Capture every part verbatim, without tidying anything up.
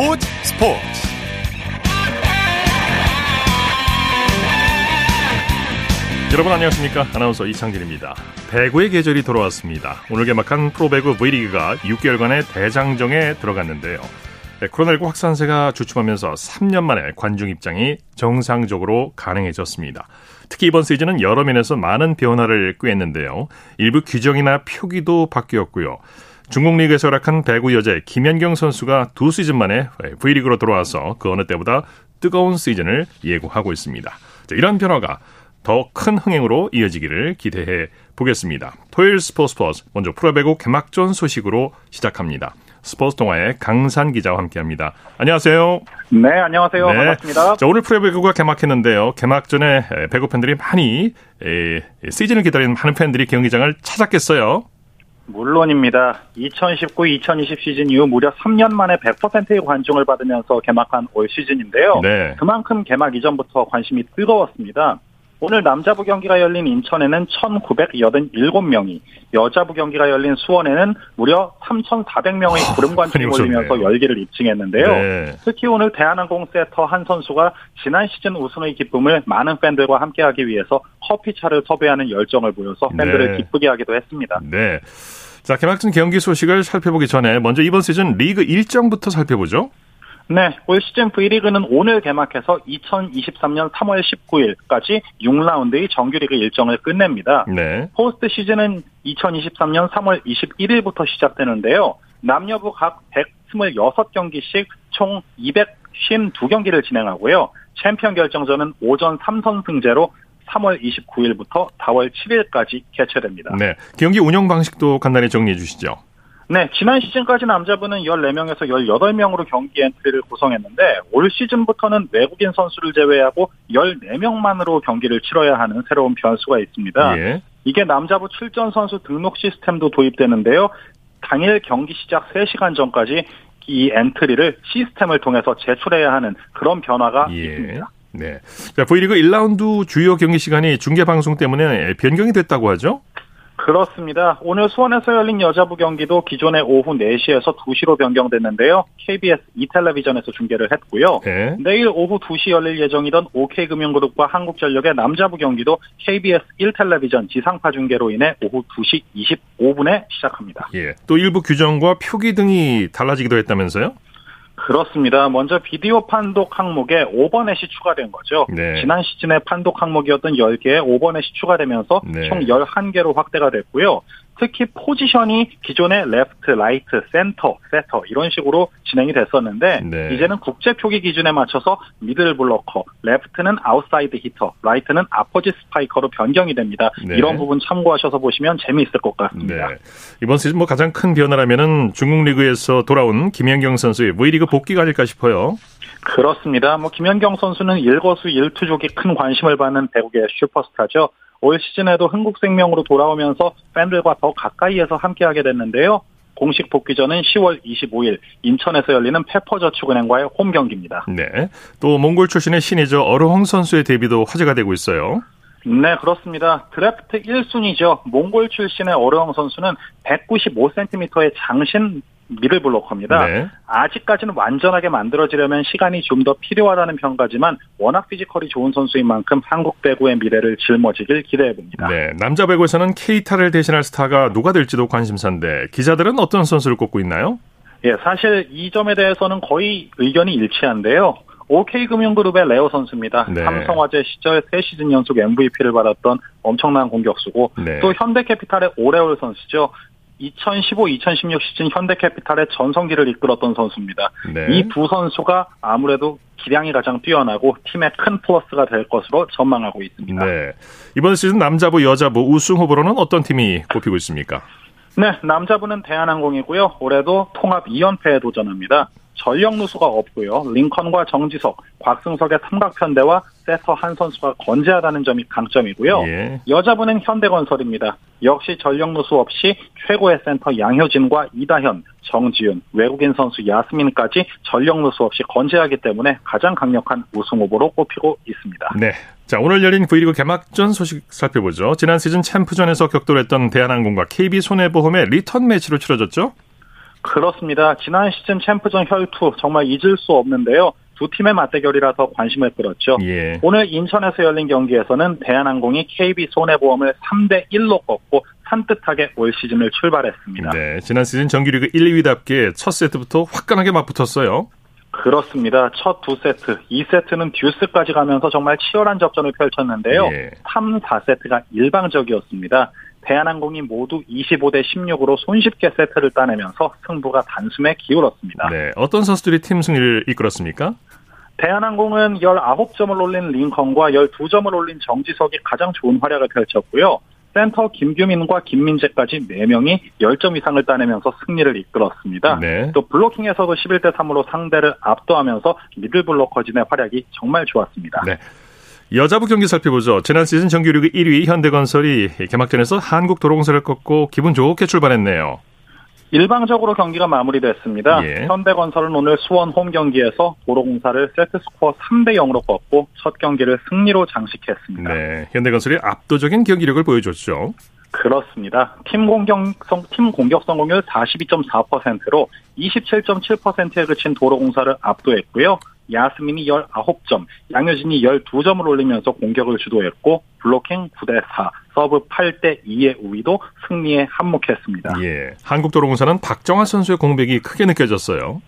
스포츠 스포츠 여러분 안녕하십니까? 아나운서 이창진입니다. 배구의 계절이 돌아왔습니다. 오늘 개막한 프로배구 V리그가 육 개월간의 대장정에 들어갔는데요. 코로나십구 확산세가 주춤하면서 삼 년 만에 관중 입장이 정상적으로 가능해졌습니다. 특히 이번 시즌은 여러 면에서 많은 변화를 꾀했는데요. 일부 규정이나 표기도 바뀌었고요. 중국 리그에서 활약한 배구 여제 김연경 선수가 두 시즌 만에 V리그로 돌아와서 그 어느 때보다 뜨거운 시즌을 예고하고 있습니다. 자, 이런 변화가 더 큰 흥행으로 이어지기를 기대해 보겠습니다. 토요일 스포츠 스포츠 먼저 프로배구 개막전 소식으로 시작합니다. 스포츠 동아의 강산 기자와 함께합니다. 안녕하세요. 네, 안녕하세요. 네. 반갑습니다. 자, 오늘 프로배구가 개막했는데요. 개막 전에 배구 팬들이 많이 에, 시즌을 기다리는 많은 팬들이 경기장을 찾았겠어요. 물론입니다. 이천십구 이천이십 시즌 이후 무려 삼 년 만에 백 퍼센트의 관중을 받으면서 개막한 올 시즌인데요. 네. 그만큼 개막 이전부터 관심이 뜨거웠습니다. 오늘 남자부 경기가 열린 인천에는 천구백팔십칠 명이, 여자부 경기가 열린 수원에는 무려 삼천사백 명의 구름 관중이 몰리면서 열기를 입증했는데요. 네. 특히 오늘 대한항공 세터 한 선수가 지난 시즌 우승의 기쁨을 많은 팬들과 함께하기 위해서 커피차를 섭외하는 열정을 보여서 팬들을 네. 기쁘게 하기도 했습니다. 네. 자, 개막전 경기 소식을 살펴보기 전에 먼저 이번 시즌 리그 일정부터 살펴보죠. 네, 올 시즌 V리그는 오늘 개막해서 이천이십삼 년 삼월 십구 일까지 육 라운드의 정규리그 일정을 끝냅니다. 네. 포스트 시즌은 이천이십삼 년 삼월 이십일 일부터 시작되는데요. 남녀부 각 백이십육 경기씩 총 이백오십이 경기를 진행하고요. 챔피언 결정전은 오전 삼 선승제로 삼월 이십구 일부터 사월 칠 일까지 개최됩니다. 네, 경기 운영 방식도 간단히 정리해 주시죠. 네, 지난 시즌까지 남자부는 열네 명에서 열여덟 명으로 경기 엔트리를 구성했는데 올 시즌부터는 외국인 선수를 제외하고 열네 명만으로 경기를 치러야 하는 새로운 변수가 있습니다. 예. 이게 남자부 출전 선수 등록 시스템도 도입되는데요. 당일 경기 시작 세 시간 전까지 이 엔트리를 시스템을 통해서 제출해야 하는 그런 변화가 예. 있습니다. 네, 자, V리그 일 라운드 주요 경기 시간이 중계방송 때문에 변경이 됐다고 하죠? 그렇습니다. 오늘 수원에서 열린 여자부 경기도 기존의 오후 네 시에서 두 시로 변경됐는데요. 케이비에스 이텔레비전에서 중계를 했고요. 네. 내일 오후 두 시 열릴 예정이던 오케이금융그룹과 한국전력의 남자부 경기도 케이비에스 일텔레비전 지상파 중계로 인해 오후 두 시 이십오 분에 시작합니다. 예. 또 일부 규정과 표기 등이 달라지기도 했다면서요? 그렇습니다. 먼저 비디오 판독 항목에 오 번 햇이 추가된 거죠. 네. 지난 시즌에 판독 항목이었던 열 개에 오 번 햇이 추가되면서 네. 총 열한 개로 확대가 됐고요. 특히 포지션이 기존의 레프트, 라이트, 센터, 세터 이런 식으로 진행이 됐었는데 네. 이제는 국제 표기 기준에 맞춰서 미들 블러커, 레프트는 아웃사이드 히터, 라이트는 아포짓 스파이커로 변경이 됩니다. 네. 이런 부분 참고하셔서 보시면 재미있을 것 같습니다. 네. 이번 시즌 뭐 가장 큰 변화라면은 중국 리그에서 돌아온 김연경 선수의 V리그 복귀가 아닐까 싶어요. 그렇습니다. 뭐 김연경 선수는 일거수 일투족이 큰 관심을 받는 배구의 슈퍼스타죠. 올 시즌에도 흥국생명으로 돌아오면서 팬들과 더 가까이에서 함께하게 됐는데요. 공식 복귀전은 시월 이십오 일 인천에서 열리는 페퍼저축은행과의 홈 경기입니다. 네, 또 몽골 출신의 신이죠. 어르홍 선수의 데뷔도 화제가 되고 있어요. 네, 그렇습니다. 드래프트 일 순위죠. 몽골 출신의 어르홍 선수는 백구십오 센티미터의 장신 미들블로커입니다. 네. 아직까지는 완전하게 만들어지려면 시간이 좀 더 필요하다는 평가지만 워낙 피지컬이 좋은 선수인 만큼 한국 배구의 미래를 짊어지길 기대해봅니다. 네, 남자 배구에서는 K타를 대신할 스타가 누가 될지도 관심사인데 기자들은 어떤 선수를 꼽고 있나요? 예, 사실 이 점에 대해서는 거의 의견이 일치한데요. 오케이금융그룹의 레오 선수입니다. 네. 삼성화재 시절 세 시즌 연속 엠브이피를 받았던 엄청난 공격수고 네. 또 현대캐피탈의 오레올 선수죠. 이천십오 이천십육 시즌 현대캐피탈의 전성기를 이끌었던 선수입니다. 네. 이 두 선수가 아무래도 기량이 가장 뛰어나고 팀의 큰 플러스가 될 것으로 전망하고 있습니다. 네. 이번 시즌 남자부, 여자부 우승 후보로는 어떤 팀이 꼽히고 있습니까? 네, 남자부는 대한항공이고요. 올해도 통합 이 연패에 도전합니다. 전력 누수가 없고요. 링컨과 정지석, 곽승석의 삼각편대와 세터 한 선수가 건재하다는 점이 강점이고요. 예. 여자부는 현대건설입니다. 역시 전력 누수 없이 최고의 센터 양효진과 이다현, 정지윤, 외국인 선수 야스민까지 전력 누수 없이 건재하기 때문에 가장 강력한 우승 후보로 꼽히고 있습니다. 네. 자, 오늘 열린 V리그 개막전 소식 살펴보죠. 지난 시즌 챔프전에서 격돌했던 대한항공과 케이비 손해보험의 리턴 매치로 치러졌죠? 그렇습니다. 지난 시즌 챔프전 혈투 정말 잊을 수 없는데요. 두 팀의 맞대결이라서 관심을 끌었죠. 예. 오늘 인천에서 열린 경기에서는 대한항공이 케이비손해보험을 삼 대 일로 꺾고 산뜻하게 올 시즌을 출발했습니다. 네, 지난 시즌 정규리그 일, 이위답게 첫 세트부터 화끈하게 맞붙었어요. 그렇습니다. 첫 두 세트, 이 세트는 듀스까지 가면서 정말 치열한 접전을 펼쳤는데요. 예. 삼, 사 세트가 일방적이었습니다. 대한항공이 모두 이십오 대 십육으로 손쉽게 세트를 따내면서 승부가 단숨에 기울었습니다. 네, 어떤 선수들이 팀 승리를 이끌었습니까? 대한항공은 십구 점을 올린 링컨과 십이 점을 올린 정지석이 가장 좋은 활약을 펼쳤고요. 센터 김규민과 김민재까지 네 명이 십 점 이상을 따내면서 승리를 이끌었습니다. 네. 또 블로킹에서도 십일 대 삼으로 상대를 압도하면서 미들블로커진의 활약이 정말 좋았습니다. 네. 여자부 경기 살펴보죠. 지난 시즌 정규리그 일 위 현대건설이 개막전에서 한국도로공사를 꺾고 기분 좋게 출발했네요. 일방적으로 경기가 마무리됐습니다. 예. 현대건설은 오늘 수원 홈 경기에서 도로공사를 세트스코어 삼 대 영으로 꺾고 첫 경기를 승리로 장식했습니다. 네, 현대건설이 압도적인 경기력을 보여줬죠. 그렇습니다. 팀 공격성, 팀 공격 성공률 사십이 점 사 퍼센트로 이십칠 점 칠 퍼센트에 그친 도로공사를 압도했고요. 야스민이 십구 점, 양효진이 십이 점을 올리면서 공격을 주도했고 블로킹 구 대 사, 서브 팔 대 이의 우위도 승리에 한몫했습니다. 예, 한국도로공사는 박정화 선수의 공백이 크게 느껴졌어요.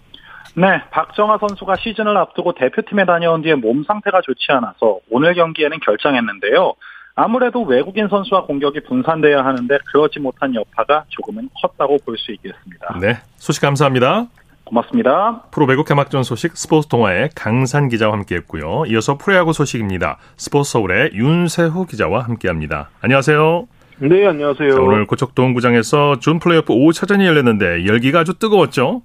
네, 박정화 선수가 시즌을 앞두고 대표팀에 다녀온 뒤에 몸 상태가 좋지 않아서 오늘 경기에는 결장했는데요. 아무래도 외국인 선수와 공격이 분산되어야 하는데 그러지 못한 여파가 조금은 컸다고 볼 수 있겠습니다. 네, 소식 감사합니다. 고맙습니다. 프로배구 개막전 소식 스포츠 동아의 강산 기자와 함께했고요. 이어서 프로야구 소식입니다. 스포츠 서울의 윤세호 기자와 함께합니다. 안녕하세요. 네, 안녕하세요. 자, 오늘 고척동구장에서 준 플레이오프 오 차전이 열렸는데 열기가 아주 뜨거웠죠?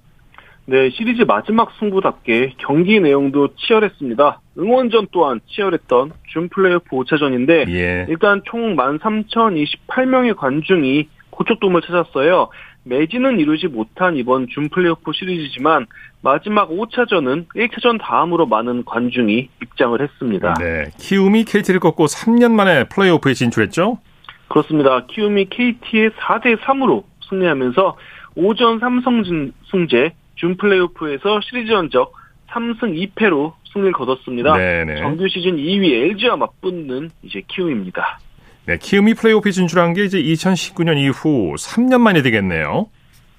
네, 시리즈 마지막 승부답게 경기 내용도 치열했습니다. 응원전 또한 치열했던 준 플레이오프 오 차전인데 예. 일단 총 만 삼천이십팔 명의 관중이 고척돔을 찾았어요. 매진은 이루지 못한 이번 준 플레이오프 시리즈지만 마지막 오 차전은 일 차전 다음으로 많은 관중이 입장을 했습니다. 네, 키움이 케이티를 꺾고 삼 년 만에 플레이오프에 진출했죠? 그렇습니다. 키움이 케이티에 사 대 삼으로 승리하면서 오전 삼성 승제 준 플레이오프에서 시리즈 전적 삼승 이패로 승리를 거뒀습니다. 네네. 정규 시즌 이 위 엘지와 맞붙는 이제 키움입니다. 네, 키움이 플레이오프에 진출한 게 이제 이천십구 년 이후 삼 년 만이 되겠네요.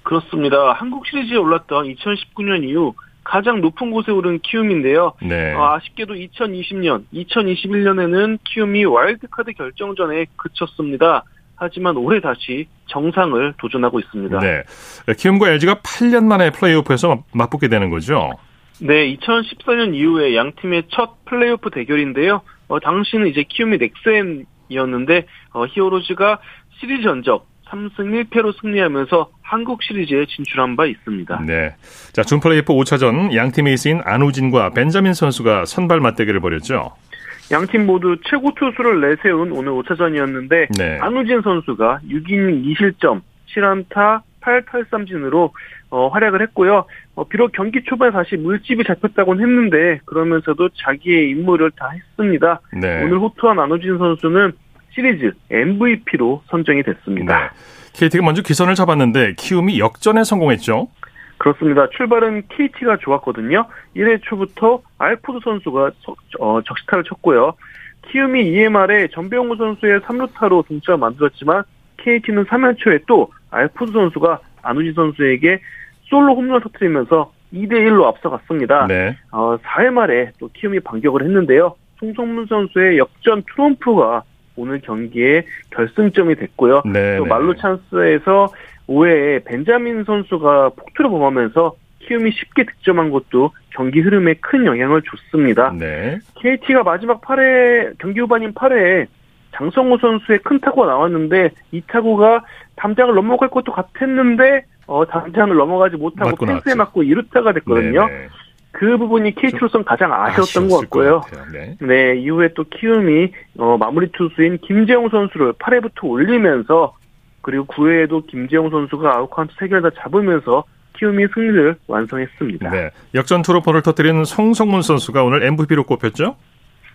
그렇습니다. 한국 시리즈에 올랐던 이천십구 년 이후 가장 높은 곳에 오른 키움인데요. 네. 아, 아쉽게도 이천이십 년, 이천이십일 년에는 키움이 와일드카드 결정전에 그쳤습니다. 하지만 올해 다시 정상을 도전하고 있습니다. 네, 키움과 엘지가 팔 년 만에 플레이오프에서 맞붙게 되는 거죠? 네, 이천십사 년 이후에 양 팀의 첫 플레이오프 대결인데요. 어, 당시는 이제 키움이 넥센 이었는데 어, 히어로즈가 시리즈 전적 삼승 일패로 승리하면서 한국 시리즈에 진출한 바 있습니다. 네, 자 준플레이오프 오 차전 양팀 에이스인 안우진과 벤자민 선수가 선발 맞대결을 벌였죠. 양팀 모두 최고 투수를 내세운 오늘 오 차전이었는데 네. 안우진 선수가 육 이닝 이 실점, 칠 안타, 팔 탈삼진으로 어, 활약을 했고요. 어, 비록 경기 초반에 다시 물집이 잡혔다고는 했는데 그러면서도 자기의 임무를 다 했습니다. 네. 오늘 호투한 안우진 선수는 시리즈 엠브이피로 선정이 됐습니다. 네. 케이티가 먼저 기선을 잡았는데 키움이 역전에 성공했죠? 그렇습니다. 출발은 케이티가 좋았거든요. 일 회 초부터 알포드 선수가 어, 적시타를 쳤고요. 키움이 이 회 말에 전병우 선수의 삼루타로 동점을 만들었지만 케이티는 삼 회 초에 또 알포드 선수가 안우진 선수에게 솔로 홈런을 터뜨리면서 이 대 일로 앞서갔습니다. 네. 어, 사 회 말에 또 키움이 반격을 했는데요. 송성문 선수의 역전 트럼프가 오늘 경기의 결승점이 됐고요. 네, 또 말루 네. 찬스에서 오 회에 벤자민 선수가 폭투를 범하면서 키움이 쉽게 득점한 것도 경기 흐름에 큰 영향을 줬습니다. 네. 케이티가 마지막 팔 회, 경기 후반인 팔 회에 장성우 선수의 큰 타구가 나왔는데 이 타구가 담장을 넘어갈 것도 같았는데 어, 담장을 넘어가지 못하고 맞고 펜스에 맞고 이루타가 됐거든요. 네네. 그 부분이 케이티로선 가장 아쉬웠던 것 같고요. 것 네. 네, 이후에 또 키움이 어, 마무리 투수인 김재용 선수를 팔 회부터 올리면서 그리고 구 회에도 김재용 선수가 아웃카운트 세 개를 다 잡으면서 키움이 승리를 완성했습니다. 네, 역전 트로포를 터뜨린 송성문 선수가 오늘 엠브이피로 꼽혔죠?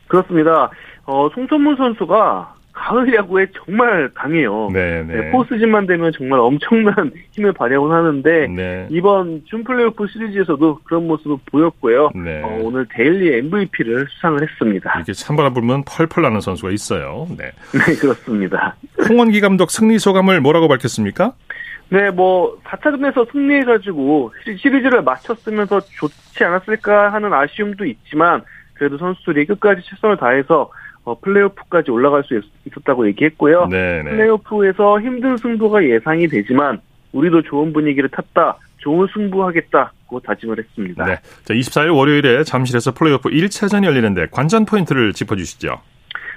그렇습니다. 어, 송성문 선수가 가을 야구에 정말 강해요. 네, 네. 네, 포스진만 되면 정말 엄청난 힘을 발휘하곤 하는데 네. 이번 준 플레이오프 시리즈에서도 그런 모습을 보였고요. 네. 어, 오늘 데일리 엠브이피를 수상을 했습니다. 이렇게 찬바람 불면 펄펄 나는 선수가 있어요. 네, 네 그렇습니다. 홍원기 감독 승리 소감을 뭐라고 밝혔습니까? 네, 뭐 사 차전에서 승리해가지고 시리즈를 마쳤으면서 좋지 않았을까 하는 아쉬움도 있지만 그래도 선수들이 끝까지 최선을 다해서 어, 플레이오프까지 올라갈 수 있었다고 얘기했고요. 네네. 플레이오프에서 힘든 승부가 예상이 되지만 우리도 좋은 분위기를 탔다. 좋은 승부하겠다고 다짐을 했습니다. 네, 자, 이십사 일 월요일에 잠실에서 플레이오프 일 차전이 열리는데 관전 포인트를 짚어주시죠.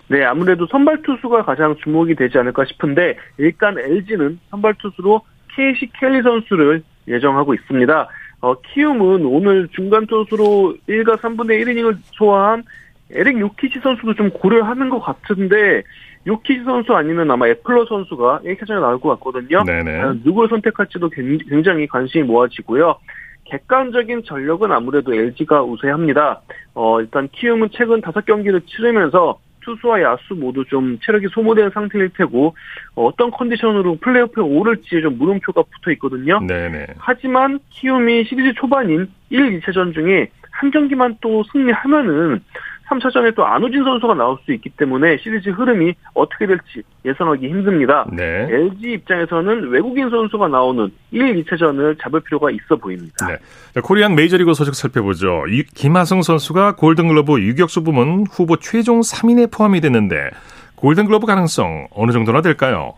네, 아무래도 선발 투수가 가장 주목이 되지 않을까 싶은데 일단 엘지는 선발 투수로 케이시 켈리 선수를 예정하고 있습니다. 어, 키움은 오늘 중간 투수로 일과 삼분의 일 이닝을 소화한 에릭 요키지 선수도 좀 고려하는 것 같은데 요키지 선수 아니면 아마 애플러 선수가 일 차전에 나올 것 같거든요. 네네. 누구를 선택할지도 굉장히 관심이 모아지고요. 객관적인 전력은 아무래도 엘지가 우세합니다. 어, 일단 키움은 최근 다섯 경기를 치르면서 투수와 야수 모두 좀 체력이 소모된 상태일 테고 어떤 컨디션으로 플레이오프에 오를지 좀 물음표가 붙어 있거든요. 네네. 하지만 키움이 시리즈 초반인 일, 이차전 중에 한 경기만 또 승리하면은 삼 차전에 또 안우진 선수가 나올 수 있기 때문에 시리즈 흐름이 어떻게 될지 예상하기 힘듭니다. 네. 엘지 입장에서는 외국인 선수가 나오는 일, 이차전을 잡을 필요가 있어 보입니다. 네. 자, 코리안 메이저리그 소식 살펴보죠. 이, 김하성 선수가 골든글러브 유격수 부문 후보 최종 삼 인에 포함이 됐는데 골든글러브 가능성 어느 정도나 될까요?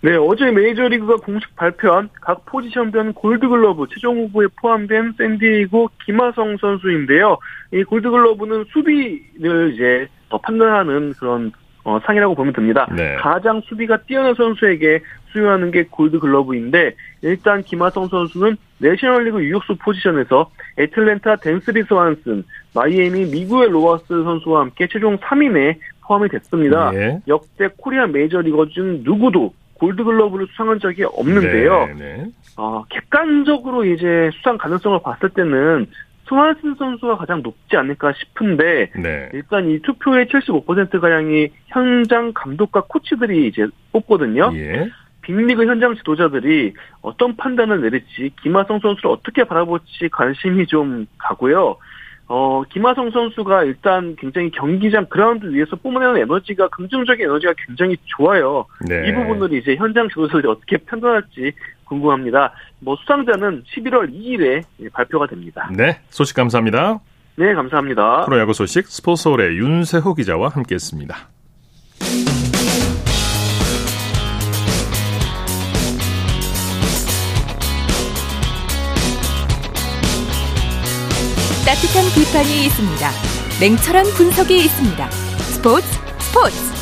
네, 어제 메이저리그가 공식 발표한 각 포지션별 골드글러브 최종 후보에 포함된 샌디에이고 김하성 선수인데요. 이 골드글러브는 수비를 이제 더 판단하는 그런 어, 상이라고 보면 됩니다. 네. 가장 수비가 뛰어난 선수에게 수여하는 게 골드글러브인데 일단 김하성 선수는 내셔널리그 유격수 포지션에서 애틀랜타 댄스리 스완슨, 마이애미 미구엘 로하스 선수와 함께 최종 삼 인에 포함이 됐습니다. 네. 역대 코리아 메이저리거 중 누구도 골드글러브를 수상한 적이 없는데요. 네네. 어, 객관적으로 이제 수상 가능성을 봤을 때는 스완슨 선수가 가장 높지 않을까 싶은데 네. 일단 이 투표의 칠십오 퍼센트 가량이 현장 감독과 코치들이 이제 뽑거든요. 예. 빅리그 현장 지도자들이 어떤 판단을 내릴지 김하성 선수를 어떻게 바라볼지 관심이 좀 가고요. 어, 김하성 선수가 일단 굉장히 경기장 그라운드 위에서 뿜어내는 에너지가 긍정적인 에너지가 굉장히 좋아요. 네. 이 부분을 이제 현장 지도자들이 어떻게 판단할지 궁금합니다. 뭐 수상자는 십일월 이일에 발표가 됩니다. 네, 소식 감사합니다. 네, 감사합니다. 프로야구 소식 스포츠홀의 윤세호 기자와 함께했습니다. 따뜻한 비판이 있습니다. 냉철한 분석이 있습니다. 스포츠 스포츠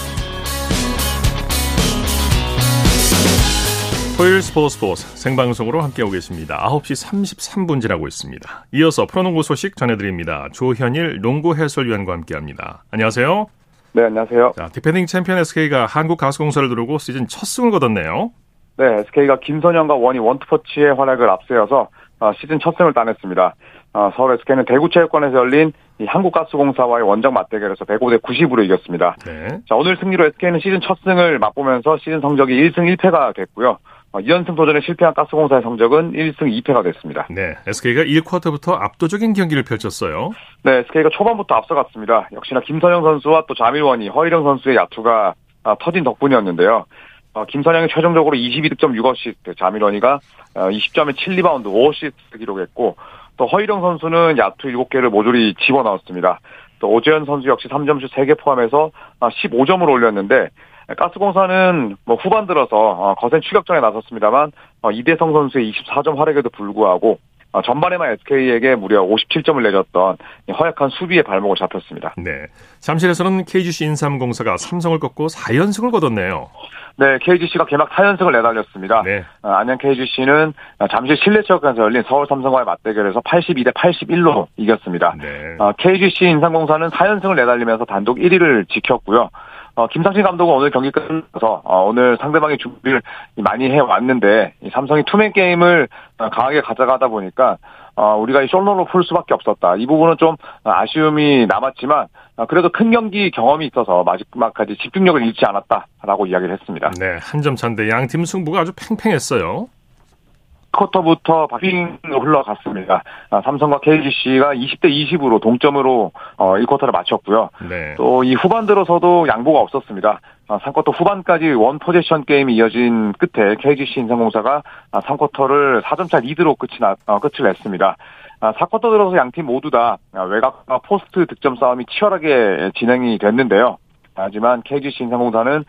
토요일 스포츠 스포츠 생방송으로 함께하고 계십니다. 아홉 시 삼십삼 분 지나고 있습니다. 이어서 프로농구 소식 전해드립니다. 조현일 농구 해설위원과 함께합니다. 안녕하세요. 네, 안녕하세요. 자, 디펜딩 챔피언 에스케이가 한국가스공사를 누르고 시즌 첫 승을 거뒀네요. 네, 에스케이가 김선영과 원희 원투퍼치의 활약을 앞세워서 시즌 첫 승을 따냈습니다. 어, 서울 에스케이는 대구체육관에서 열린 이 한국가스공사와의 원정 맞대결에서 백오 대 구십으로 이겼습니다. 네. 자, 오늘 승리로 에스케이는 시즌 첫 승을 맛보면서 시즌 성적이 일승 일패가 됐고요. 어, 이 연승 도전에 실패한 가스공사의 성적은 일승 이패가 됐습니다. 네, 에스케이가 일 쿼터부터 압도적인 경기를 펼쳤어요. 네, 에스케이가 초반부터 앞서갔습니다. 역시나 김선영 선수와 또 자밀원이, 허일영 선수의 야투가 아, 터진 덕분이었는데요. 어, 김선영이 최종적으로 이십이 득점 육 어시스트, 자밀원이가 어, 이십 점에 칠 리바운드 오 어시스트 기록했고 또 허일영 선수는 야투 일곱 개를 모조리 집어넣었습니다. 또 오재현 선수 역시 삼 점슛 세 개 포함해서 십오 점을 올렸는데 가스공사는 뭐 후반 들어서 거센 추격전에 나섰습니다만 이대성 선수의 이십사 점 활약에도 불구하고 전반에만 에스케이에게 무려 오십칠 점을 내줬던 허약한 수비의 발목을 잡혔습니다. 네, 잠실에서는 케이지씨 인삼공사가 삼성을 꺾고 사 연승을 거뒀네요. 네, 케이지씨가 개막 사 연승을 내달렸습니다. 네. 안양 케이지씨는 잠실 실내체육관에서 열린 서울 삼성과의 맞대결에서 팔십이 대 팔십일로 이겼습니다. 네. 케이지씨 인삼공사는 사 연승을 내달리면서 단독 일 위를 지켰고요. 어, 김상진 감독은 오늘 경기 끝나서 어, 오늘 상대방이 준비를 많이 해왔는데 이 삼성이 투맨 게임을 강하게 가져가다 보니까 어, 우리가 이 숄로로 풀 수밖에 없었다. 이 부분은 좀 아쉬움이 남았지만 그래도 큰 경기 경험이 있어서 마지막까지 집중력을 잃지 않았다라고 이야기를 했습니다. 네, 한 점 차인데 양팀 승부가 아주 팽팽했어요. 쿼터부터 박빙으로 흘러갔습니다. 아, 삼성과 케이지씨가 이십 대 이십으로 동점으로 어, 일 쿼터를 마쳤고요. 네. 또 이 후반 들어서도 양보가 없었습니다. 아, 삼 쿼터 후반까지 원포지션 게임이 이어진 끝에 케이지씨 인삼공사가 아, 삼 쿼터를 사 점 차 리드로 끝이 나, 어, 끝을 냈습니다. 아, 사 쿼터 들어서 양팀 모두 다 외곽과 포스트 득점 싸움이 치열하게 진행이 됐는데요. 하지만 케이지씨 인삼공사는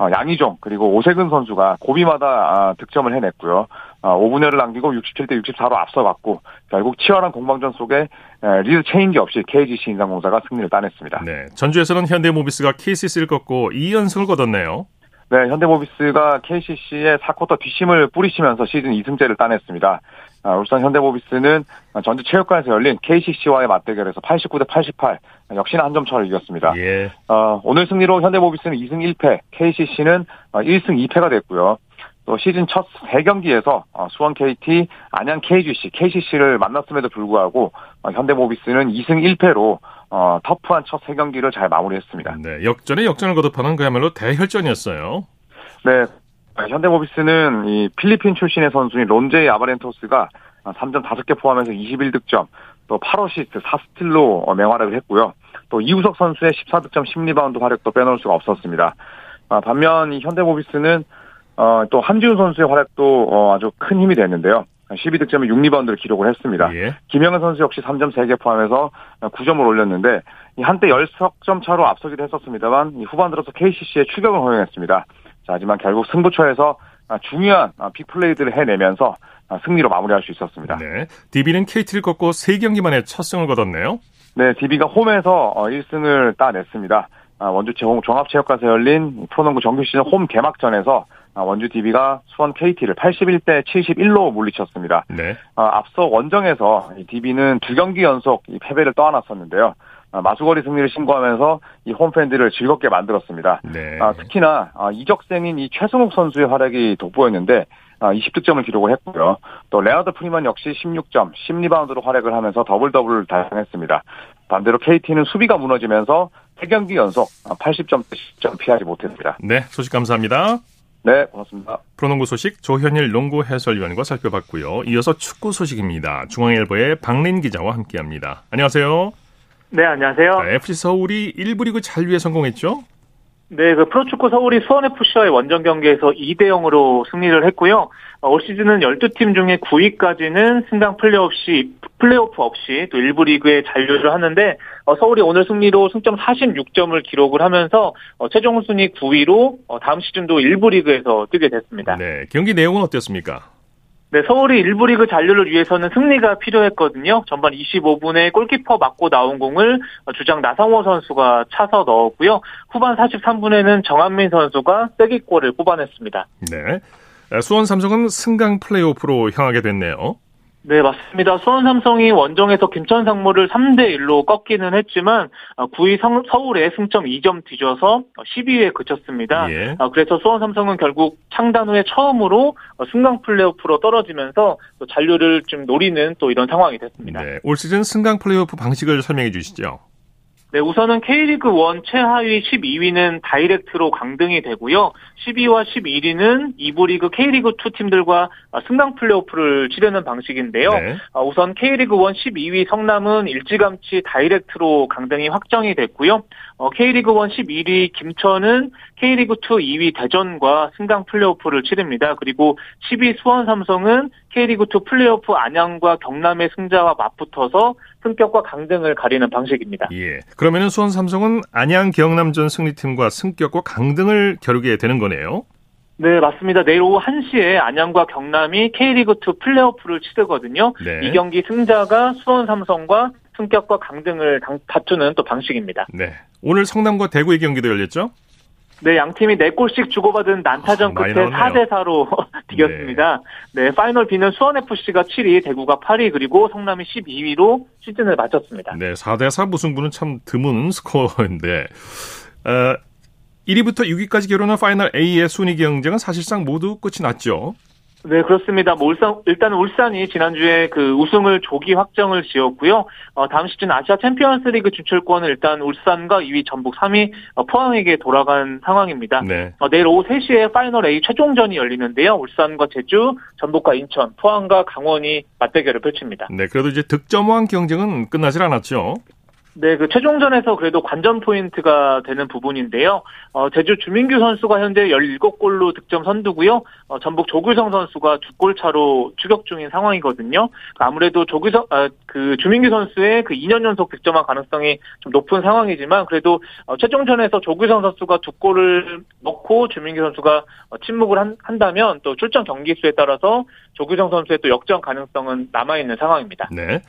양희종 그리고 오세근 선수가 고비마다 득점을 해냈고요. 오 분여를 남기고 육십칠 대 육십사로 앞서갔고 결국 치열한 공방전 속에 리드 체인지 없이 케이지씨 인삼공사가 승리를 따냈습니다. 네, 전주에서는 현대모비스가 케이씨씨를 꺾고 이 연승을 거뒀네요. 네, 현대모비스가 케이씨씨의 사 쿼터 뒷심을 뿌리치면서 시즌 이 승째를 따냈습니다. 아, 울산 현대모비스는 전주체육관에서 열린 케이씨씨와의 맞대결에서 팔십구 대 팔십팔, 역시나 한 점 차를 이겼습니다. 예. 어, 오늘 승리로 현대모비스는 이 승 일 패, 케이씨씨는 일 승 이 패가 됐고요. 또 시즌 첫 세 경기에서 수원 케이티, 안양 케이지씨, 케이씨씨를 만났음에도 불구하고 현대모비스는 이 승 일 패로 어, 터프한 첫 세 경기를 잘 마무리했습니다. 네, 역전에 역전을 거듭하는 그야말로 대혈전이었어요. 네, 현대모비스는 이 필리핀 출신의 선수인 론제이 아바렌토스가 삼 점 다섯 개 포함해서 이십일 득점, 또 팔 어시스트, 사 스틸로 맹활약을 했고요. 또 이우석 선수의 십사 득점, 십 리바운드 활약도 빼놓을 수가 없었습니다. 반면 이 현대모비스는 어, 또 함지훈 선수의 활약도 어, 아주 큰 힘이 됐는데요. 십이 득점에 육 리바운드를 기록을 했습니다. 예. 김영현 선수 역시 삼 점 세 개 포함해서 구 점을 올렸는데 한때 십 점 차로 앞서기도 했었습니다만 후반 들어서 케이씨씨의 추격을 허용했습니다. 자, 하지만 결국 승부처에서 중요한 빅플레이들을 해내면서 승리로 마무리할 수 있었습니다. 네, 디비는 케이티를 꺾고 세 경기 만에 첫 승을 거뒀네요. 네, 디비가 홈에서 일 승을 따냈습니다. 원주 종합체육관에서 열린 프로농구 정규시즌 홈 개막전에서 원주 디비가 수원 케이티를 팔십일 대 칠십일로 물리쳤습니다. 네. 앞서 원정에서 디비는 두 경기 연속 패배를 떠안았었는데요. 마수거리 승리를 신고하면서 이 홈팬들을 즐겁게 만들었습니다. 네. 특히나 이적생인 이 최승욱 선수의 활약이 돋보였는데 이십 득점을 기록을 했고요. 또 레아드 프리먼 역시 십육 점, 십 리바운드로 활약을 하면서 더블 더블을 달성했습니다. 반대로 케이티는 수비가 무너지면서 세 경기 연속 팔십 점대 십 점 피하지 못했습니다. 네, 소식 감사합니다. 네, 고맙습니다. 프로농구 소식 조현일 농구 해설위원과 살펴봤고요. 이어서 축구 소식입니다. 중앙일보의 박린 기자와 함께합니다. 안녕하세요. 네, 안녕하세요. 네, 에프씨 서울이 일 부 리그 잔류에 성공했죠? 네, 그 프로축구 서울이 수원에프씨와의 원정 경기에서 이 대 영으로 승리를 했고요. 올 시즌은 십이 팀 중에 구 위까지는 승강 플레이오프 없이, 플레이오프 없이 또 일 부 리그에 잔류를 하는데 서울이 오늘 승리로 승점 사십육 점을 기록을 하면서 최종 순위 구 위로 다음 시즌도 일 부 리그에서 뛰게 됐습니다. 네, 경기 내용은 어땠습니까? 네, 서울이 일 부 리그 잔류를 위해서는 승리가 필요했거든요. 전반 이십오 분에 골키퍼 맞고 나온 공을 주장 나상호 선수가 차서 넣었고요. 후반 사십삼 분에는 정한민 선수가 쐐기골을 뽑아냈습니다. 네, 수원 삼성은 승강 플레이오프로 향하게 됐네요. 네, 맞습니다. 수원 삼성이 원정에서 김천 상무를 삼 대 일로 꺾기는 했지만 구 위 서울에 승점 이 점 뒤져서 십이 위에 그쳤습니다. 예. 그래서 수원 삼성은 결국 창단 후에 처음으로 승강 플레이오프로 떨어지면서 또 잔류를 좀 노리는 또 이런 상황이 됐습니다. 네, 올 시즌 승강 플레이오프 방식을 설명해 주시죠. 네, 우선은 K리그일 최하위 십이 위는 다이렉트로 강등이 되고요. 십 위와 십일 위는 이 부 리그 K리그이 팀들과 승강 플레이오프를 치르는 방식인데요. 네. 우선 K리그일 십이 위 성남은 일찌감치 다이렉트로 강등이 확정이 됐고요. K리그일 십일 위 김천은 K리그이 이 위 대전과 승강 플레이오프를 치릅니다. 그리고 십 위 수원 삼성은 K리그이 플레이오프 안양과 경남의 승자와 맞붙어서 승격과 강등을 가리는 방식입니다. 예. 그러면은 수원 삼성은 안양 경남전 승리팀과 승격과 강등을 겨루게 되는 거네요. 네, 맞습니다. 내일 오후 한 시에 안양과 경남이 K리그이 플레이오프를 치르거든요. 네. 이 경기 승자가 수원 삼성과 승격과 강등을 다투는 또 방식입니다. 네. 오늘 성남과 대구의 경기도 열렸죠? 네, 양 팀이 네 골씩 주고받은 난타전 아, 끝에 사 대 사로 비겼습니다. 네. 네, 파이널 B는 수원에프씨가 칠 위, 대구가 팔 위, 그리고 성남이 십이 위로 시즌을 마쳤습니다. 네, 사 대 사 무승부는 참 드문 스코어인데 어, 일 위부터 육 위까지 겨루는 파이널 A의 순위 경쟁은 사실상 모두 끝이 났죠. 네, 그렇습니다. 뭐 울산, 일단 울산이 지난주에 그 우승을 조기 확정을 지었고요. 어, 다음 시즌 아시아 챔피언스 리그 진출권은 일단 울산과 이 위 전북, 삼 위 어, 포항에게 돌아간 상황입니다. 네. 어, 내일 오후 세 시에 파이널 A 최종전이 열리는데요. 울산과 제주, 전북과 인천, 포항과 강원이 맞대결을 펼칩니다. 네, 그래도 이제 득점왕 경쟁은 끝나질 않았죠. 네, 그 최종전에서 그래도 관전 포인트가 되는 부분인데요. 어, 제주 주민규 선수가 현재 열일곱 골로 득점 선두고요. 어, 전북 조규성 선수가 두 골 차로 추격 중인 상황이거든요. 아무래도 조규성, 아, 그 주민규 선수의 그 이 년 연속 득점할 가능성이 좀 높은 상황이지만 그래도 어, 최종전에서 조규성 선수가 두 골을 넣고 주민규 선수가 어, 침묵을 한, 한다면 또 출전 경기 수에 따라서 조규성 선수의 또 역전 가능성은 남아있는 상황입니다. 네.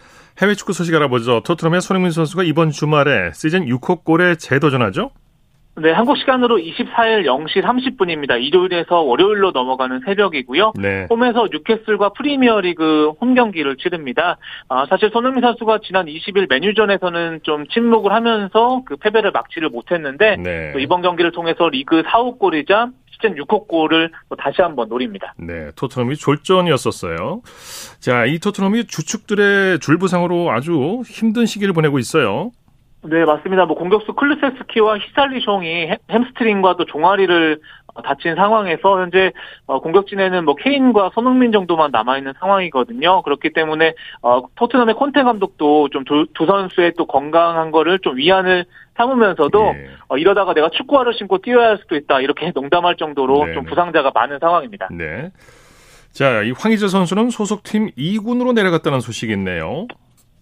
해외 축구 소식 알아보죠. 토트넘의 손흥민 선수가 이번 주말에 시즌 육 호 골에 재도전하죠? 네, 한국 시간으로 이십사일 영 시 삼십 분입니다. 일요일에서 월요일로 넘어가는 새벽이고요. 네. 홈에서 뉴캐슬과 프리미어리그 홈 경기를 치릅니다. 아, 사실 손흥민 선수가 지난 이십일 맨유전에서는 좀 침묵을 하면서 그 패배를 막지를 못했는데 네. 또 이번 경기를 통해서 리그 사 호 골이자 시즌 육 호 골을 다시 한번 노립니다. 네, 토트넘이 졸전이었었어요. 자, 이 토트넘이 주축들의 줄부상으로 아주 힘든 시기를 보내고 있어요. 네, 맞습니다. 뭐 공격수 클루세스키와 히샬리숑이 햄스트링과 또 종아리를 다친 상황에서 현재 공격진에는 뭐 케인과 손흥민 정도만 남아있는 상황이거든요. 그렇기 때문에 토트넘의 콘테 감독도 좀 두 선수의 또 건강한 거를 좀 위안을 삼으면서도 네. 어, 이러다가 내가 축구화를 신고 뛰어야 할 수도 있다 이렇게 농담할 정도로 네네. 좀 부상자가 많은 상황입니다. 네. 자, 이 황희재 선수는 소속팀 이 군으로 내려갔다는 소식이 있네요.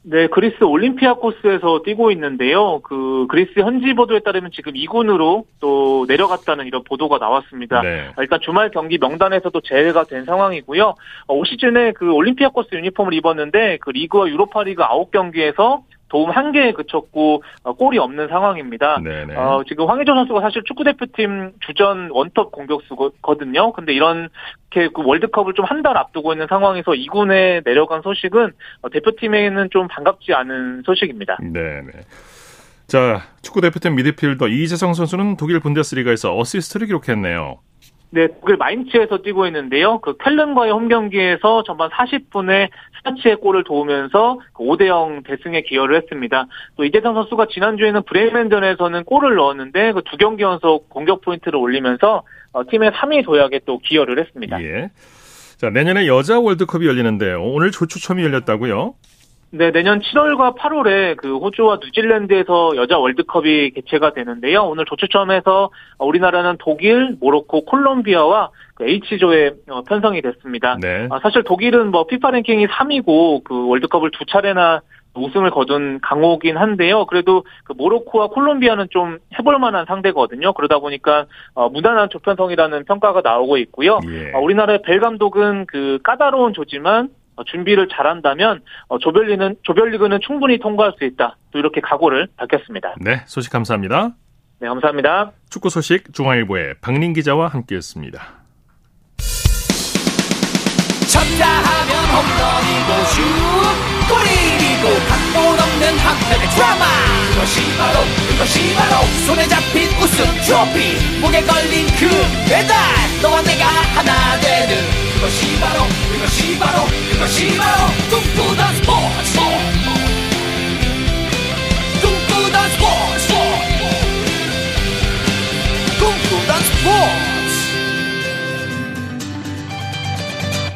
네, 그리스 올림피아코스에서 뛰고 있는데요. 그 그리스 현지 보도에 따르면 지금 이 군으로 또 내려갔다는 이런 보도가 나왔습니다. 네. 일단 주말 경기 명단에서도 제외가 된 상황이고요. 올 시즌에 그 올림피아코스 유니폼을 입었는데 그 리그와 유로파리그 아홉 경기에서 도움 한 개에 그쳤고 어, 골이 없는 상황입니다. 어, 지금 황의조 선수가 사실 축구대표팀 주전 원톱 공격수거든요. 근데 이런 이렇게 그 월드컵을 좀 한 달 앞두고 있는 상황에서 이 군에 내려간 소식은 어, 대표팀에는 좀 반갑지 않은 소식입니다. 네네. 자, 축구대표팀 미드필더 이재성 선수는 독일 분데스리가에서 어시스트를 기록했네요. 네, 독일 마인츠에서 뛰고 있는데요. 그 쾰른과의 홈 경기에서 전반 사십 분에 스타치의 골을 도우면서 그 오 대 영 대승에 기여를 했습니다. 또 이대성 선수가 지난주에는 브레이멘전에서는 골을 넣었는데 그 두 경기 연속 공격 포인트를 올리면서 어, 팀의 삼 위 도약에 또 기여를 했습니다. 예. 자, 내년에 여자 월드컵이 열리는데요. 오늘 조추첨이 열렸다고요? 네, 내년 칠월과 팔월에 그 호주와 뉴질랜드에서 여자 월드컵이 개최가 되는데요. 오늘 조추첨에서 우리나라는 독일, 모로코, 콜롬비아와 그 H조에 편성이 됐습니다. 네. 사실 독일은 뭐 피파 랭킹이 삼 위고 그 월드컵을 두 차례나 우승을 거둔 강호긴 한데요. 그래도 그 모로코와 콜롬비아는 좀 해볼 만한 상대거든요. 그러다 보니까 어, 무난한 조편성이라는 평가가 나오고 있고요. 예. 어, 우리나라의 벨 감독은 그 까다로운 조지만 준비를 잘한다면 조별리는, 조별리그는 충분히 통과할 수 있다. 또 이렇게 각오를 밝혔습니다. 네, 소식 감사합니다. 네, 감사합니다. 축구 소식 중앙일보의 박린 기자와 함께했습니다. 쳤다 하면 홈런이고 슛, 골이고 각본 없는 학생의 드라마. 그것이 바로, 그것이 바로 손에 잡힌 우승 트로피, 목에 걸린 그 배달. 너와 내가 하나 되는. 그것이 바로, 그것이 바로, 그것이 바로 꿈꾸던 스포츠. 꿈꾸던 스포츠. 꿈꾸던 스포츠.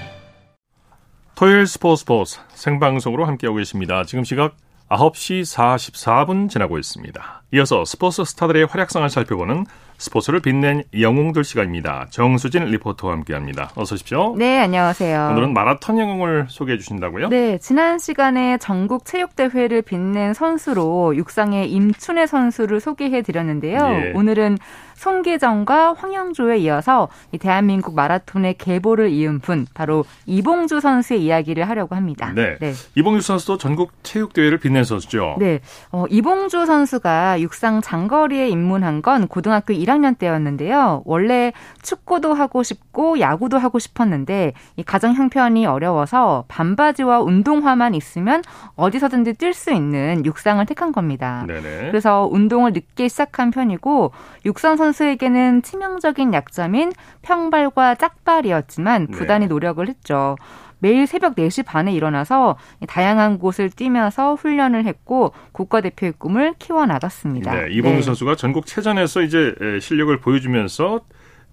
토요일 스포츠 스포츠 생방송으로 함께하고 계십니다. 지금 시각 아홉 시 사십사 분 지나고 있습니다. 이어서 스포츠 스타들의 활약상을 살펴보는 스포츠를 빛낸 영웅들 시간입니다. 정수진 리포터와 함께합니다. 어서 오십시오. 네, 안녕하세요. 오늘은 마라톤 영웅을 소개해 주신다고요? 네, 지난 시간에 전국 체육대회를 빛낸 선수로 육상의 임춘혜 선수를 소개해 드렸는데요. 예. 오늘은 송기정과 황영조에 이어서 이 대한민국 마라톤의 계보를 이은 분, 바로 이봉주 선수의 이야기를 하려고 합니다. 네, 네. 이봉주 선수도 전국 체육대회를 빛낸 선수죠. 네, 어, 이봉주 선수가 육상 장거리에 입문한 건 고등학교 일 학년 일 학년 때였는데요. 원래 축구도 하고 싶고 야구도 하고 싶었는데 이 가정 형편이 어려워서 반바지와 운동화만 있으면 어디서든지 뛸 수 있는 육상을 택한 겁니다. 네네. 그래서 운동을 늦게 시작한 편이고 육상 선수에게는 치명적인 약점인 평발과 짝발이었지만 부단히 네. 노력을 했죠. 매일 새벽 네 시 반에 일어나서 다양한 곳을 뛰면서 훈련을 했고 국가대표의 꿈을 키워나갔습니다. 네, 이범규 네. 선수가 전국 체전에서 이제 실력을 보여주면서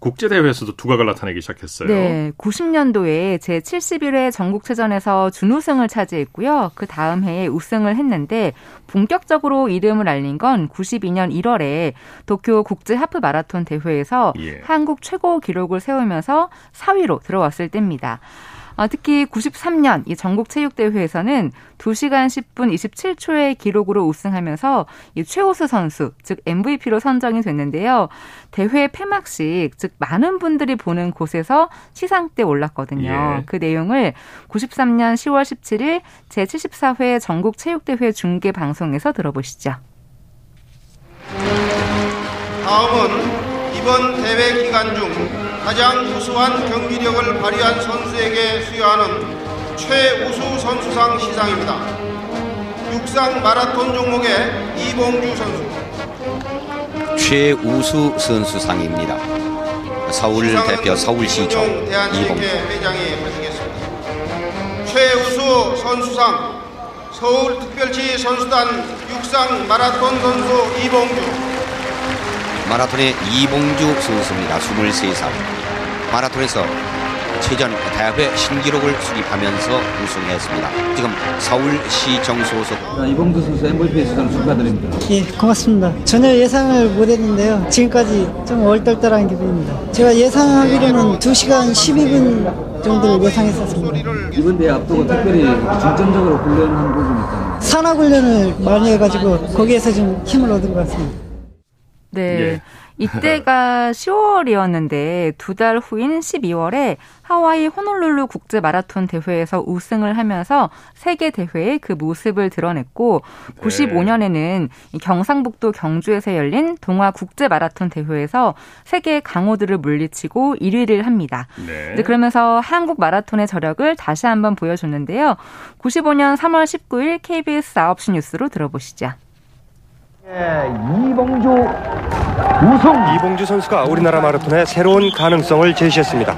국제대회에서도 두각을 나타내기 시작했어요. 네, 구십 년도에 제칠십일 회 전국체전에서 준우승을 차지했고요. 그 다음 해에 우승을 했는데 본격적으로 이름을 알린 건 구십이 년 일 월에 도쿄 국제 하프 마라톤 대회에서 예. 한국 최고 기록을 세우면서 사 위로 들어왔을 때입니다. 특히 구십삼 년 이 전국체육대회에서는 두 시간 십 분 이십칠 초의 기록으로 우승하면서 이 최우수 선수, 즉 엠브이피로 선정이 됐는데요. 대회 폐막식, 즉 많은 분들이 보는 곳에서 시상대에 올랐거든요. 예. 그 내용을 구십삼 년 시월 십칠 일 제칠십사 회 전국체육대회 중계방송에서 들어보시죠. 다음은 이번 대회 기간 중 가장 우수한 경기력을 발휘한 선수에게 수여하는 최우수 선수상 시상입니다. 육상 마라톤 종목의 이봉규 선수. 최우수 선수상입니다. 서울 대표 서울시청 이봉규. 최우수 선수상 서울특별시 선수단 육상 마라톤 선수 이봉규. 마라톤의 이봉규 선수입니다. 스물세 살. 마라톤에서 체전 대회 신기록을 수립하면서 우승했습니다. 지금 서울시청 소속. 이봉규 선수 엠브이피 수상 축하드립니다. 예, 고맙습니다. 전혀 예상을 못했는데요. 지금까지 좀 얼떨떨한 기분입니다. 제가 예상하기로는 두 시간 십이 분 정도를 예상했었습니다. 이번 대회 앞두고 특별히 중점적으로 훈련한 부분이 있다면? 산악 훈련을 많이 해가지고 거기에서 좀 힘을 얻은 것 같습니다. 네. 예. 이때가 시월이었는데 두 달 후인 십이 월에 하와이 호놀룰루 국제 마라톤 대회에서 우승을 하면서 세계 대회의 그 모습을 드러냈고 네. 구십오 년에는 경상북도 경주에서 열린 동아 국제 마라톤 대회에서 세계 강호들을 물리치고 일 위를 합니다. 네. 이제 그러면서 한국 마라톤의 저력을 다시 한번 보여줬는데요. 구십오 년 삼월 십구 일 케이비에스 아홉 시 뉴스로 들어보시죠. 네, 이봉규 우승! 이봉규 선수가 우리나라 마라톤에 새로운 가능성을 제시했습니다.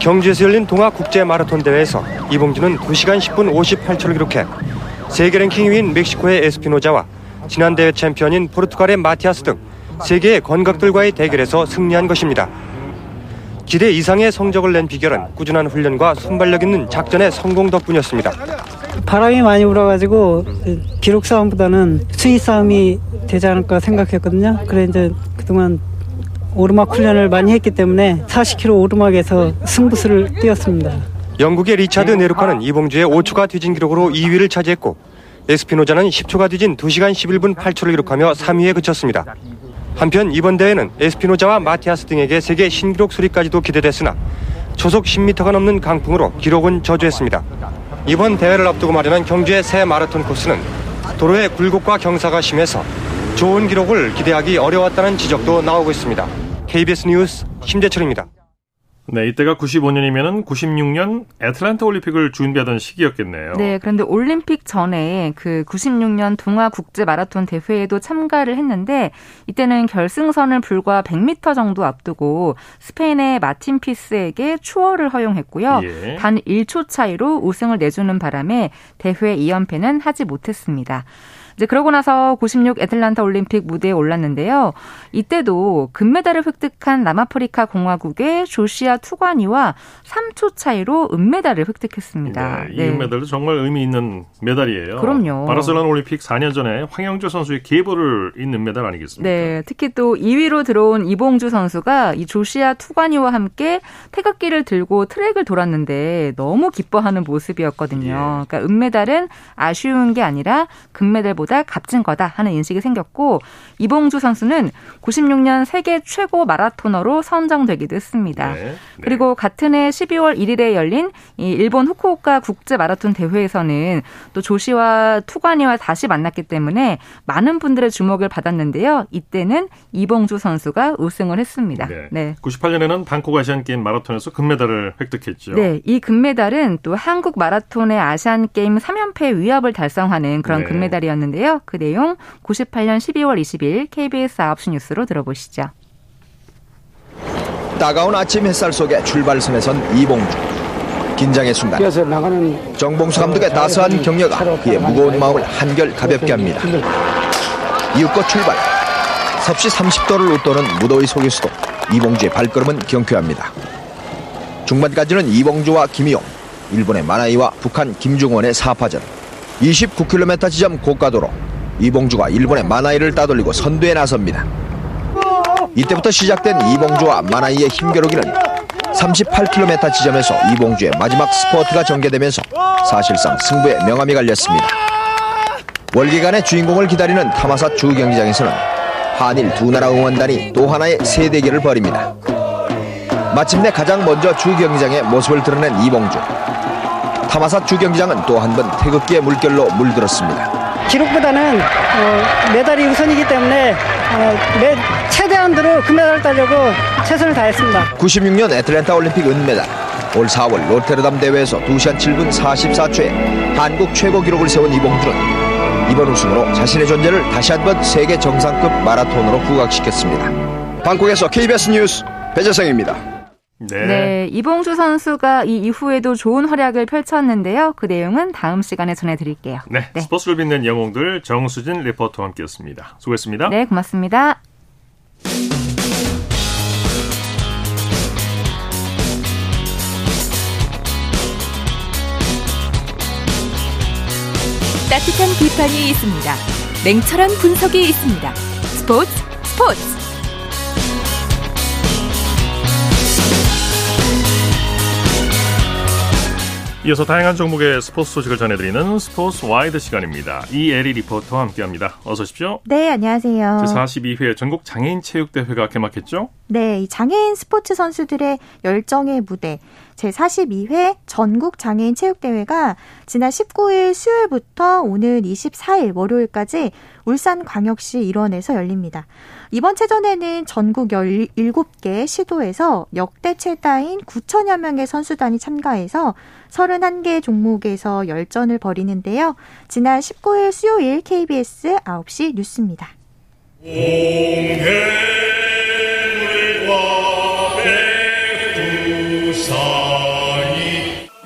경주에서 열린 동아국제 마라톤 대회에서 이봉규는 두 시간 십 분 오십팔 초를 기록해 세계 랭킹 이 위인 멕시코의 에스피노자와 지난 대회 챔피언인 포르투갈의 마티아스 등 세계의 건각들과의 대결에서 승리한 것입니다. 기대 이상의 성적을 낸 비결은 꾸준한 훈련과 순발력 있는 작전의 성공 덕분이었습니다. 바람이 많이 불어가지고 기록 싸움보다는 순위 싸움이 되지 않을까 생각했거든요. 그래 이제 그동안 오르막 훈련을 많이 했기 때문에 사십 킬로미터 오르막에서 승부수를 띄웠습니다. 영국의 리차드 네루카는 이봉주의 오 초가 뒤진 기록으로 이 위를 차지했고 에스피노자는 십 초가 뒤진 두 시간 십일 분 팔 초를 기록하며 삼 위에 그쳤습니다. 한편 이번 대회는 에스피노자와 마티아스 등에게 세계 신기록 수립까지도 기대됐으나 초속 십 미터가 넘는 강풍으로 기록은 저조했습니다. 이번 대회를 앞두고 마련한 경주의 새 마라톤 코스는 도로의 굴곡과 경사가 심해서 좋은 기록을 기대하기 어려웠다는 지적도 나오고 있습니다. 케이비에스 뉴스 심재철입니다. 네, 이때가 구십오 년이면은 구십육 년 애틀랜타 올림픽을 준비하던 시기였겠네요. 네, 그런데 올림픽 전에 그 구십육 년 동아 국제 마라톤 대회에도 참가를 했는데 이때는 결승선을 불과 백 미터 정도 앞두고 스페인의 마틴 피스에게 추월을 허용했고요. 예. 단 일 초 차이로 우승을 내주는 바람에 대회 이 연패는 하지 못했습니다. 이제 그러고 나서 구십육 애틀랜타 올림픽 무대에 올랐는데요. 이때도 금메달을 획득한 남아프리카 공화국의 조시아 투과니와 삼 초 차이로 은메달을 획득했습니다. 네, 이 네. 은메달도 정말 의미 있는 메달이에요. 그럼요. 바르셀로나 올림픽 사 년 전에 황영조 선수의 계보를 잇는 메달 아니겠습니까? 네, 특히 또 이 위로 들어온 이봉주 선수가 이 조시아 투과니와 함께 태극기를 들고 트랙을 돌았는데 너무 기뻐하는 모습이었거든요. 예. 그러니까 은메달은 아쉬운 게 아니라 금메달보다 보다 값진 거다 하는 인식이 생겼고, 이봉주 선수는 구십육 년 세계 최고 마라토너로 선정되기도 했습니다. 네, 네. 그리고 같은 해 십이월 일일에 열린 이 일본 후쿠오카 국제 마라톤 대회에서는 또 조시와 투관이와 다시 만났기 때문에 많은 분들의 주목을 받았는데요. 이때는 이봉주 선수가 우승을 했습니다. 네. 네. 구십팔 년에는 방콕 아시안게임 마라톤에서 금메달을 획득했죠. 네. 이 금메달은 또 한국 마라톤의 아시안게임 삼 연패 위협을 달성하는 그런 네. 금메달이었는데요. 그 내용 구십팔 년 십이월 이십일 케이비에스 아홉 시 뉴스로 들어보시죠. 따가운 아침 햇살 속에 출발선에 선 이봉주. 긴장의 순간 정봉수 감독의 따스한 격려가 그의 무거운 마음을 한결 가볍게 합니다. 이윽고 출발, 섭씨 삼십 도를 웃도는 무더위 속일 수도 이봉주의 발걸음은 경쾌합니다. 중반까지는 이봉주와 김희용, 일본의 마나이와 북한 김중원의 사파전, 이십구 킬로미터 지점 고가도로 이봉주가 일본의 마나이를 따돌리고 선두에 나섭니다. 이때부터 시작된 이봉주와 마나이의 힘겨루기는 삼십팔 킬로미터 지점에서 이봉주의 마지막 스퍼트가 전개되면서 사실상 승부의 명암이 갈렸습니다. 월기간의 주인공을 기다리는 타마사 주 경기장에서는 한일 두 나라 응원단이 또 하나의 세대결을 벌입니다. 마침내 가장 먼저 주 경기장의 모습을 드러낸 이봉주. 타마사 주 경기장은 또 한 번 태극기의 물결로 물들었습니다. 기록보다는 어, 메달이 우선이기 때문에 어, 매, 최대한으로 금메달을 따려고 최선을 다했습니다. 구십육 년 애틀랜타 올림픽 은메달, 올 사월 로테르담 대회에서 두 시간 칠 분 사십사 초에 한국 최고 기록을 세운 이봉주는 이번 우승으로 자신의 존재를 다시 한번 세계 정상급 마라톤으로 부각시켰습니다. 방콕에서 케이비에스 뉴스 배재성입니다. 네. 네, 이봉주 선수가 이 이후에도 좋은 활약을 펼쳤는데요. 그 내용은 다음 시간에 전해드릴게요. 네, 네. 스포츠를 빛낸 영웅들 정수진 리포터와 함께했습니다. 수고했습니다. 네, 고맙습니다. 따뜻한 비판이 있습니다. 냉철한 분석이 있습니다. 스포츠, 스포츠. 이어서 다양한 종목의 스포츠 소식을 전해드리는 스포츠 와이드 시간입니다. 이애리 리포터와 함께합니다. 어서 오십시오. 네, 안녕하세요. 제사십이 회 전국 장애인 체육대회가 개막했죠? 네, 이 장애인 스포츠 선수들의 열정의 무대, 제사십이 회 전국 장애인 체육대회가 지난 십구 일 수요일부터 오늘 이십사 일 월요일까지 울산광역시 일원에서 열립니다. 이번 체전에는 전국 열일곱 개 시도에서 역대 최다인 구천여 명의 선수단이 참가해서 서른한 개 종목에서 열전을 벌이는데요. 지난 십구 일 수요일 케이비에스 아홉 시 뉴스입니다.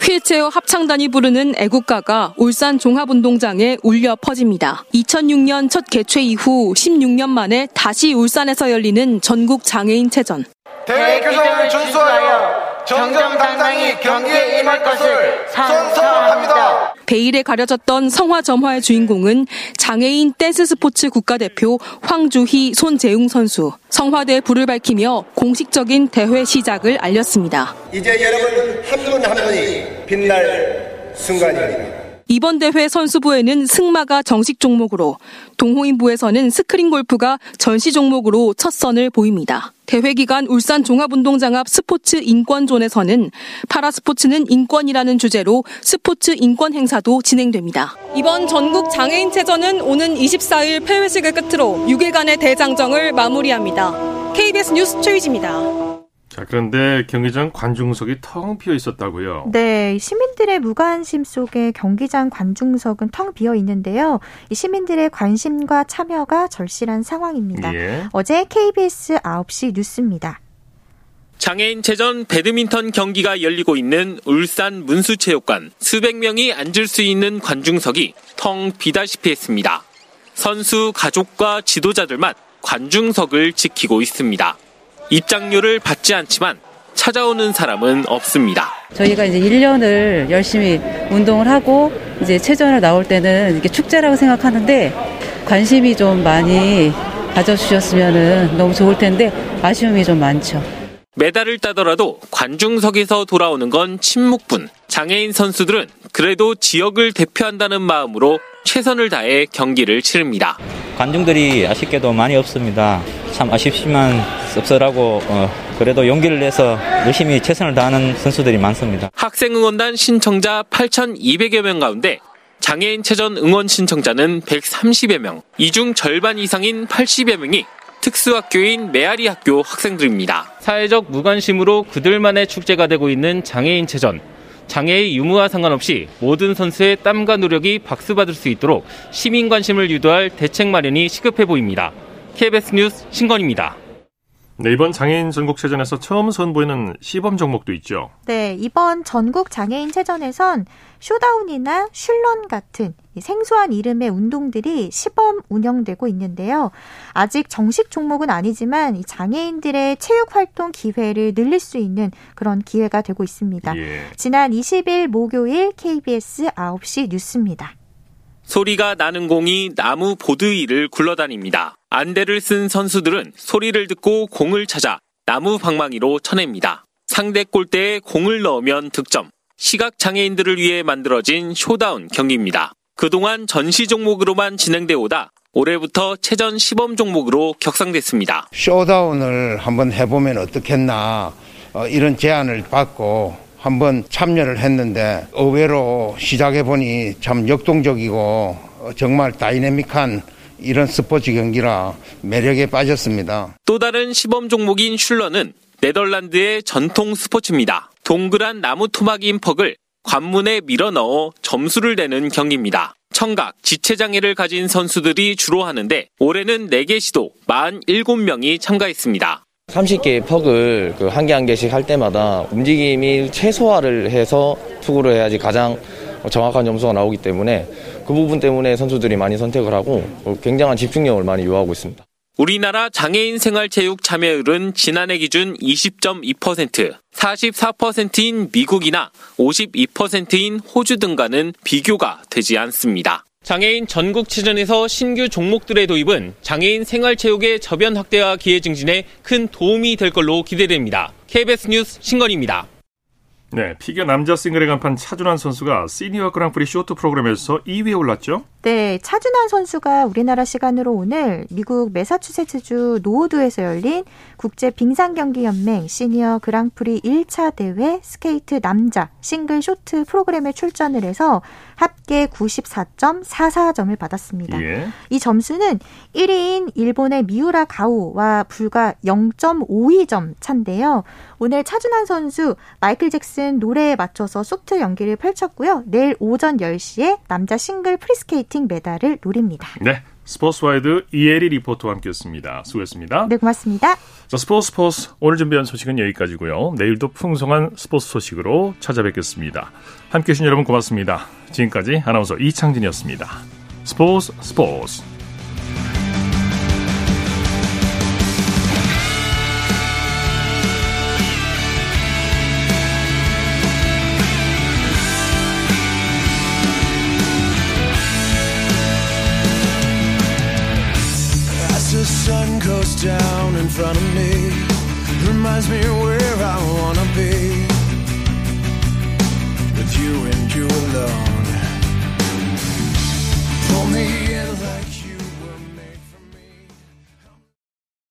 휠체어 합창단이 부르는 애국가가 울산 종합운동장에 울려 퍼집니다. 이천육 년 첫 개최 이후 십육 년 만에 다시 울산에서 열리는 전국 장애인 체전. 대회 규정을 준수하여 정정당당히 경기에 임할 것을 선서합니다. 베일에 가려졌던 성화 점화의 주인공은 장애인 댄스 스포츠 국가대표 황주희, 손재웅 선수. 성화대에 불을 밝히며 공식적인 대회 시작을 알렸습니다. 이제 여러분 한 분 한 분이 빛날 순간입니다. 이번 대회 선수부에는 승마가 정식 종목으로, 동호인부에서는 스크린골프가 전시 종목으로 첫 선을 보입니다. 대회 기간 울산 종합운동장 앞 스포츠 인권존에서는 파라스포츠는 인권이라는 주제로 스포츠 인권 행사도 진행됩니다. 이번 전국 장애인체전은 오는 이십사 일 폐회식을 끝으로 육 일간의 대장정을 마무리합니다. 케이비에스 뉴스 최유지입니다. 자, 그런데 경기장 관중석이 텅 비어 있었다고요? 네, 시민들의 무관심 속에 경기장 관중석은 텅 비어 있는데요. 이 시민들의 관심과 참여가 절실한 상황입니다. 예. 어제 케이비에스 아홉 시 뉴스입니다. 장애인체전 배드민턴 경기가 열리고 있는 울산 문수체육관. 수백 명이 앉을 수 있는 관중석이 텅 비다시피 했습니다. 선수, 가족과 지도자들만 관중석을 지키고 있습니다. 입장료를 받지 않지만 찾아오는 사람은 없습니다. 저희가 이제 일 년을 열심히 운동을 하고 이제 체전을 나올 때는 이렇게 축제라고 생각하는데 관심이 좀 많이 가져주셨으면 너무 좋을 텐데 아쉬움이 좀 많죠. 메달을 따더라도 관중석에서 돌아오는 건 침묵뿐. 장애인 선수들은 그래도 지역을 대표한다는 마음으로 최선을 다해 경기를 치릅니다. 관중들이 아쉽게도 많이 없습니다. 참 아쉽지만 씁쓸하고 어, 그래도 용기를 내서 열심히 최선을 다하는 선수들이 많습니다. 학생응원단 신청자 팔천이백여 명 가운데 장애인체전 응원 신청자는 백삼십여 명, 이 중 절반 이상인 팔십여 명이 특수학교인 메아리 학교 학생들입니다. 사회적 무관심으로 그들만의 축제가 되고 있는 장애인체전. 장애의 유무와 상관없이 모든 선수의 땀과 노력이 박수받을 수 있도록 시민 관심을 유도할 대책 마련이 시급해 보입니다. 케이비에스 뉴스 신건입니다. 네, 이번 장애인 전국체전에서 처음 선보이는 시범 종목도 있죠. 네, 이번 전국 장애인체전에선 쇼다운이나 슐런 같은 생소한 이름의 운동들이 시범 운영되고 있는데요. 아직 정식 종목은 아니지만 이 장애인들의 체육활동 기회를 늘릴 수 있는 그런 기회가 되고 있습니다. 예. 지난 이십일 목요일 케이비에스 아홉 시 뉴스입니다. 소리가 나는 공이 나무 보드 위를 굴러다닙니다. 안대를 쓴 선수들은 소리를 듣고 공을 찾아 나무 방망이로 쳐냅니다. 상대 골대에 공을 넣으면 득점. 시각장애인들을 위해 만들어진 쇼다운 경기입니다. 그동안 전시 종목으로만 진행되어 오다 올해부터 체전 시범 종목으로 격상됐습니다. 쇼다운을 한번 해보면 어떻겠나 어, 이런 제안을 받고 한번 참여를 했는데 의외로 시작해보니 참 역동적이고 정말 다이내믹한 이런 스포츠 경기라 매력에 빠졌습니다. 또 다른 시범 종목인 슐러는 네덜란드의 전통 스포츠입니다. 동그란 나무 토막인 퍽을 관문에 밀어넣어 점수를 내는 경기입니다. 청각, 지체장애를 가진 선수들이 주로 하는데 올해는 네 개 시도 사십칠 명이 참가했습니다. 삼십 개의 퍽을 그 한 개 한 개씩 할 때마다 움직임이 최소화를 해서 투구를 해야지 가장 정확한 점수가 나오기 때문에 그 부분 때문에 선수들이 많이 선택을 하고 굉장한 집중력을 많이 요하고 있습니다. 우리나라 장애인 생활체육 참여율은 지난해 기준 이십 점 이 퍼센트, 사십사 퍼센트인 미국이나 오십이 퍼센트인 호주 등과는 비교가 되지 않습니다. 장애인 전국체전에서 신규 종목들의 도입은 장애인 생활체육의 저변 확대와 기회 증진에 큰 도움이 될 걸로 기대됩니다. 케이비에스 뉴스 신건입니다. 네, 피겨 남자 싱글의 간판 차준환 선수가 시니어 그랑프리 쇼트 프로그램에서 이 위에 올랐죠? 네, 차준환 선수가 우리나라 시간으로 오늘 미국 매사추세츠주 노우드에서 열린 국제 빙상경기연맹 시니어 그랑프리 일 차 대회 스케이트 남자 싱글 쇼트 프로그램에 출전을 해서 합계 구십사 점 사사 점을 받았습니다. 예. 이 점수는 일 위인 일본의 미우라 가오와 불과 영 점 오이 점 차인데요. 오늘 차준환 선수 마이클 잭슨 노래에 맞춰서 소프트 연기를 펼쳤고요. 내일 오전 열 시에 남자 싱글 프리스케이팅 메달을 노립니다. 네, 스포츠와이드 이혜리 리포터와 함께했습니다. 수고했습니다. 네, 고맙습니다. 자, 스포츠 스포츠 오늘 준비한 소식은 여기까지고요. 내일도 풍성한 스포츠 소식으로 찾아뵙겠습니다. 함께해 주신 여러분 고맙습니다. 지금까지 아나운서 이창진이었습니다. 스포츠 스포츠. Down in front of me reminds me where I wanna be with you and you alone. Pull me